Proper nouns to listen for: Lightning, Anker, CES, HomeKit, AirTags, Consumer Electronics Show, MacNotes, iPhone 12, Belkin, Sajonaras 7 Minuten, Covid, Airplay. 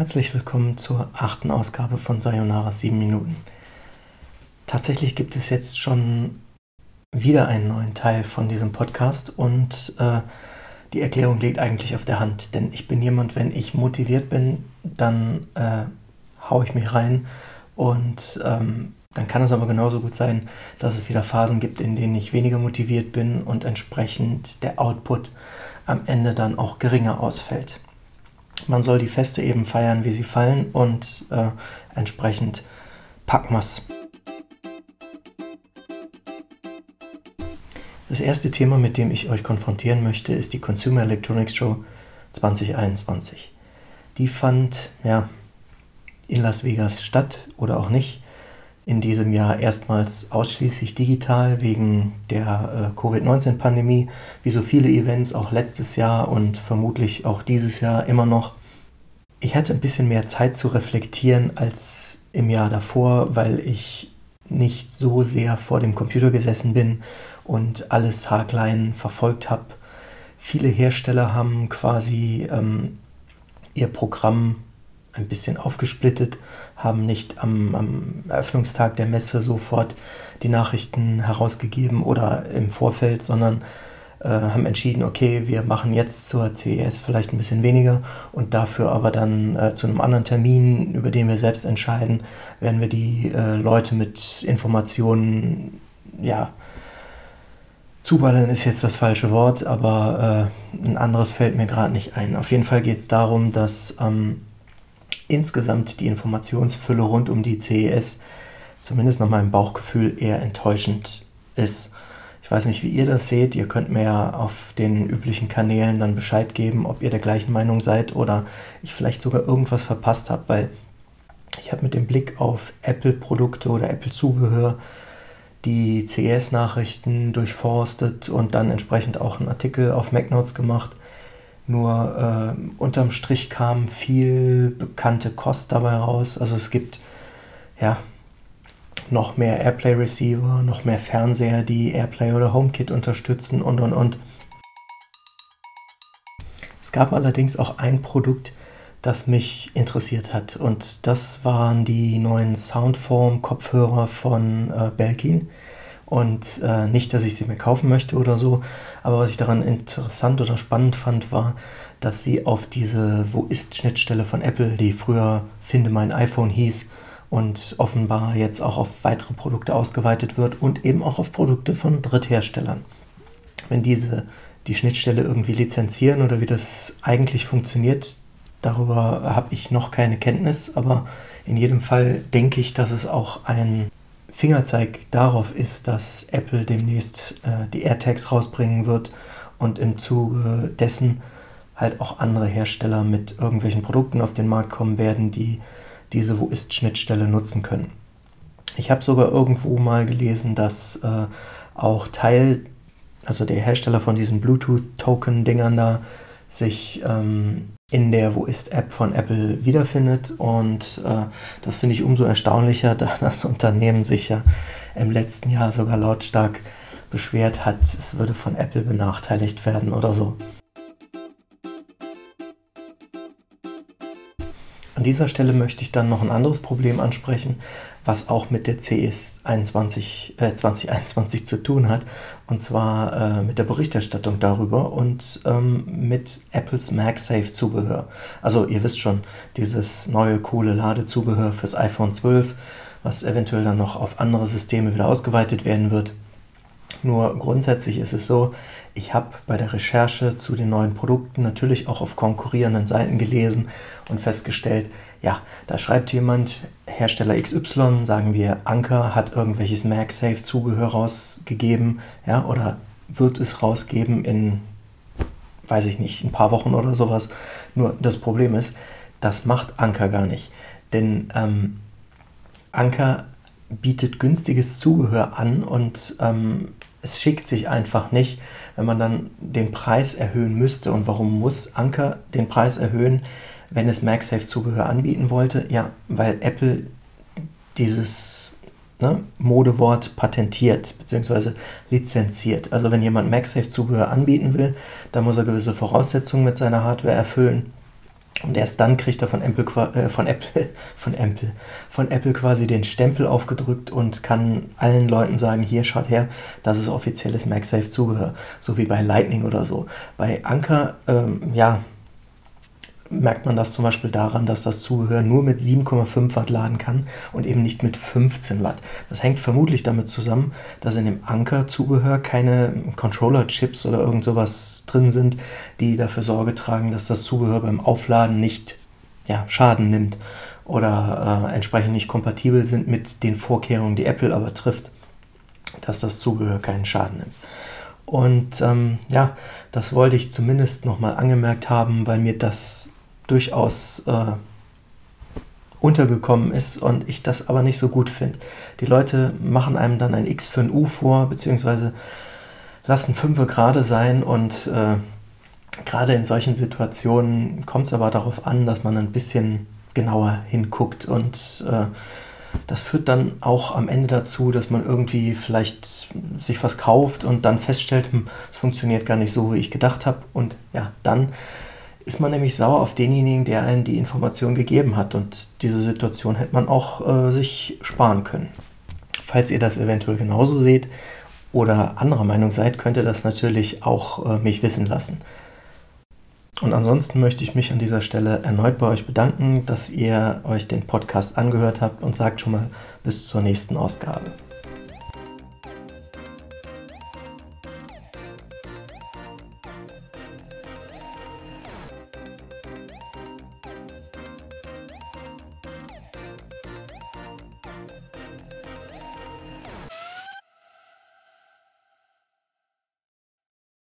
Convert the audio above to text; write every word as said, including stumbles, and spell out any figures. Herzlich willkommen zur achten Ausgabe von Sajonaras sieben Minuten. Tatsächlich gibt es jetzt schon wieder einen neuen Teil von diesem Podcast und äh, die Erklärung liegt eigentlich auf der Hand, denn ich bin jemand, wenn ich motiviert bin, dann äh, haue ich mich rein und ähm, dann kann es aber genauso gut sein, dass es wieder Phasen gibt, in denen ich weniger motiviert bin und entsprechend der Output am Ende dann auch geringer ausfällt. Man soll die Feste eben feiern, wie sie fallen, und äh, entsprechend packen wir's. Das erste Thema, mit dem ich euch konfrontieren möchte, ist die Consumer Electronics Show zwanzig einundzwanzig. Die fand ja, in Las Vegas statt oder auch nicht. In diesem Jahr erstmals ausschließlich digital wegen der äh, Covid neunzehn Pandemie, wie so viele Events auch letztes Jahr und vermutlich auch dieses Jahr immer noch. Ich hatte ein bisschen mehr Zeit zu reflektieren als im Jahr davor, weil ich nicht so sehr vor dem Computer gesessen bin und alles haarklein verfolgt habe. Viele Hersteller haben quasi ähm, ihr Programm ein bisschen aufgesplittet, haben nicht am, am Eröffnungstag der Messe sofort die Nachrichten herausgegeben oder im Vorfeld, sondern äh, haben entschieden, okay, wir machen jetzt zur C E S vielleicht ein bisschen weniger und dafür aber dann äh, zu einem anderen Termin, über den wir selbst entscheiden, werden wir die äh, Leute mit Informationen, ja, zuballern ist jetzt das falsche Wort, aber äh, ein anderes fällt mir gerade nicht ein. Auf jeden Fall geht es darum, dass ähm, insgesamt die Informationsfülle rund um die C E S zumindest nach meinem Bauchgefühl eher enttäuschend ist. Ich weiß nicht, wie ihr das seht. Ihr könnt mir ja auf den üblichen Kanälen dann Bescheid geben, ob ihr der gleichen Meinung seid oder ich vielleicht sogar irgendwas verpasst habe, weil ich habe mit dem Blick auf Apple-Produkte oder Apple-Zubehör die C E S-Nachrichten durchforstet und dann entsprechend auch einen Artikel auf MacNotes gemacht. Nur äh, unterm Strich kam viel bekannte Kost dabei raus. Also es gibt ja noch mehr Airplay Receiver, noch mehr Fernseher, die Airplay oder HomeKit unterstützen und und und. Es gab allerdings auch ein Produkt, das mich interessiert hat. Und das waren die neuen Soundform-Kopfhörer von äh, Belkin. Und äh, nicht, dass ich sie mir kaufen möchte oder so, aber was ich daran interessant oder spannend fand, war, dass sie auf diese Wo-ist-Schnittstelle von Apple, die früher Finde mein iPhone hieß und offenbar jetzt auch auf weitere Produkte ausgeweitet wird und eben auch auf Produkte von Drittherstellern. Wenn diese die Schnittstelle irgendwie lizenzieren oder wie das eigentlich funktioniert, darüber habe ich noch keine Kenntnis, aber in jedem Fall denke ich, dass es auch ein Fingerzeig darauf ist, dass Apple demnächst äh, die AirTags rausbringen wird und im Zuge dessen halt auch andere Hersteller mit irgendwelchen Produkten auf den Markt kommen werden, die diese Wo-ist-Schnittstelle nutzen können. Ich habe sogar irgendwo mal gelesen, dass äh, auch Teil, also der Hersteller von diesen Bluetooth-Token-Dingern da, sich ähm, in der Wo-ist-App von Apple wiederfindet und äh, das finde ich umso erstaunlicher, da das Unternehmen sich ja im letzten Jahr sogar lautstark beschwert hat, es würde von Apple benachteiligt werden oder so. An dieser Stelle möchte ich dann noch ein anderes Problem ansprechen, was auch mit der C E S einundzwanzig, äh, zwanzig einundzwanzig zu tun hat, und zwar äh, mit der Berichterstattung darüber und ähm, mit Apples MagSafe-Zubehör. Also ihr wisst schon, dieses neue coole Ladezubehör fürs iPhone zwölf, was eventuell dann noch auf andere Systeme wieder ausgeweitet werden wird. Nur grundsätzlich ist es so, ich habe bei der Recherche zu den neuen Produkten natürlich auch auf konkurrierenden Seiten gelesen und festgestellt, ja, da schreibt jemand, Hersteller X Y, sagen wir Anker, hat irgendwelches MagSafe-Zubehör rausgegeben, ja, oder wird es rausgeben in, weiß ich nicht, ein paar Wochen oder sowas. Nur das Problem ist, das macht Anker gar nicht, denn ähm, Anker bietet günstiges Zubehör an und ähm, es schickt sich einfach nicht, wenn man dann den Preis erhöhen müsste. Und warum muss Anker den Preis erhöhen, wenn es MagSafe-Zubehör anbieten wollte? Ja, weil Apple dieses ne, Modewort patentiert bzw. lizenziert. Also wenn jemand MagSafe-Zubehör anbieten will, dann muss er gewisse Voraussetzungen mit seiner Hardware erfüllen. Und erst dann kriegt er von Apple, äh, von Apple, von Apple, von Apple quasi den Stempel aufgedrückt und kann allen Leuten sagen, hier, schaut her, das ist offizielles MagSafe-Zubehör. So wie bei Lightning oder so. Bei Anker, ähm, ja, merkt man das zum Beispiel daran, dass das Zubehör nur mit sieben Komma fünf Watt laden kann und eben nicht mit fünfzehn Watt. Das hängt vermutlich damit zusammen, dass in dem Anker-Zubehör keine Controller-Chips oder irgend sowas drin sind, die dafür Sorge tragen, dass das Zubehör beim Aufladen nicht ja, Schaden nimmt oder äh, entsprechend nicht kompatibel sind mit den Vorkehrungen, die Apple aber trifft, dass das Zubehör keinen Schaden nimmt. Und ähm, ja, das wollte ich zumindest nochmal angemerkt haben, weil mir das durchaus äh, untergekommen ist und ich das aber nicht so gut finde. Die Leute machen einem dann ein X für ein U vor, beziehungsweise lassen Fünfe gerade sein und äh, gerade in solchen Situationen kommt es aber darauf an, dass man ein bisschen genauer hinguckt und äh, das führt dann auch am Ende dazu, dass man irgendwie vielleicht sich was kauft und dann feststellt, hm, es funktioniert gar nicht so, wie ich gedacht habe. Und ja, dann ist man nämlich sauer auf denjenigen, der einen die Information gegeben hat. Und diese Situation hätte man auch äh, sich sparen können. Falls ihr das eventuell genauso seht oder anderer Meinung seid, könnt ihr das natürlich auch äh, mich wissen lassen. Und ansonsten möchte ich mich an dieser Stelle erneut bei euch bedanken, dass ihr euch den Podcast angehört habt und sagt schon mal bis zur nächsten Ausgabe.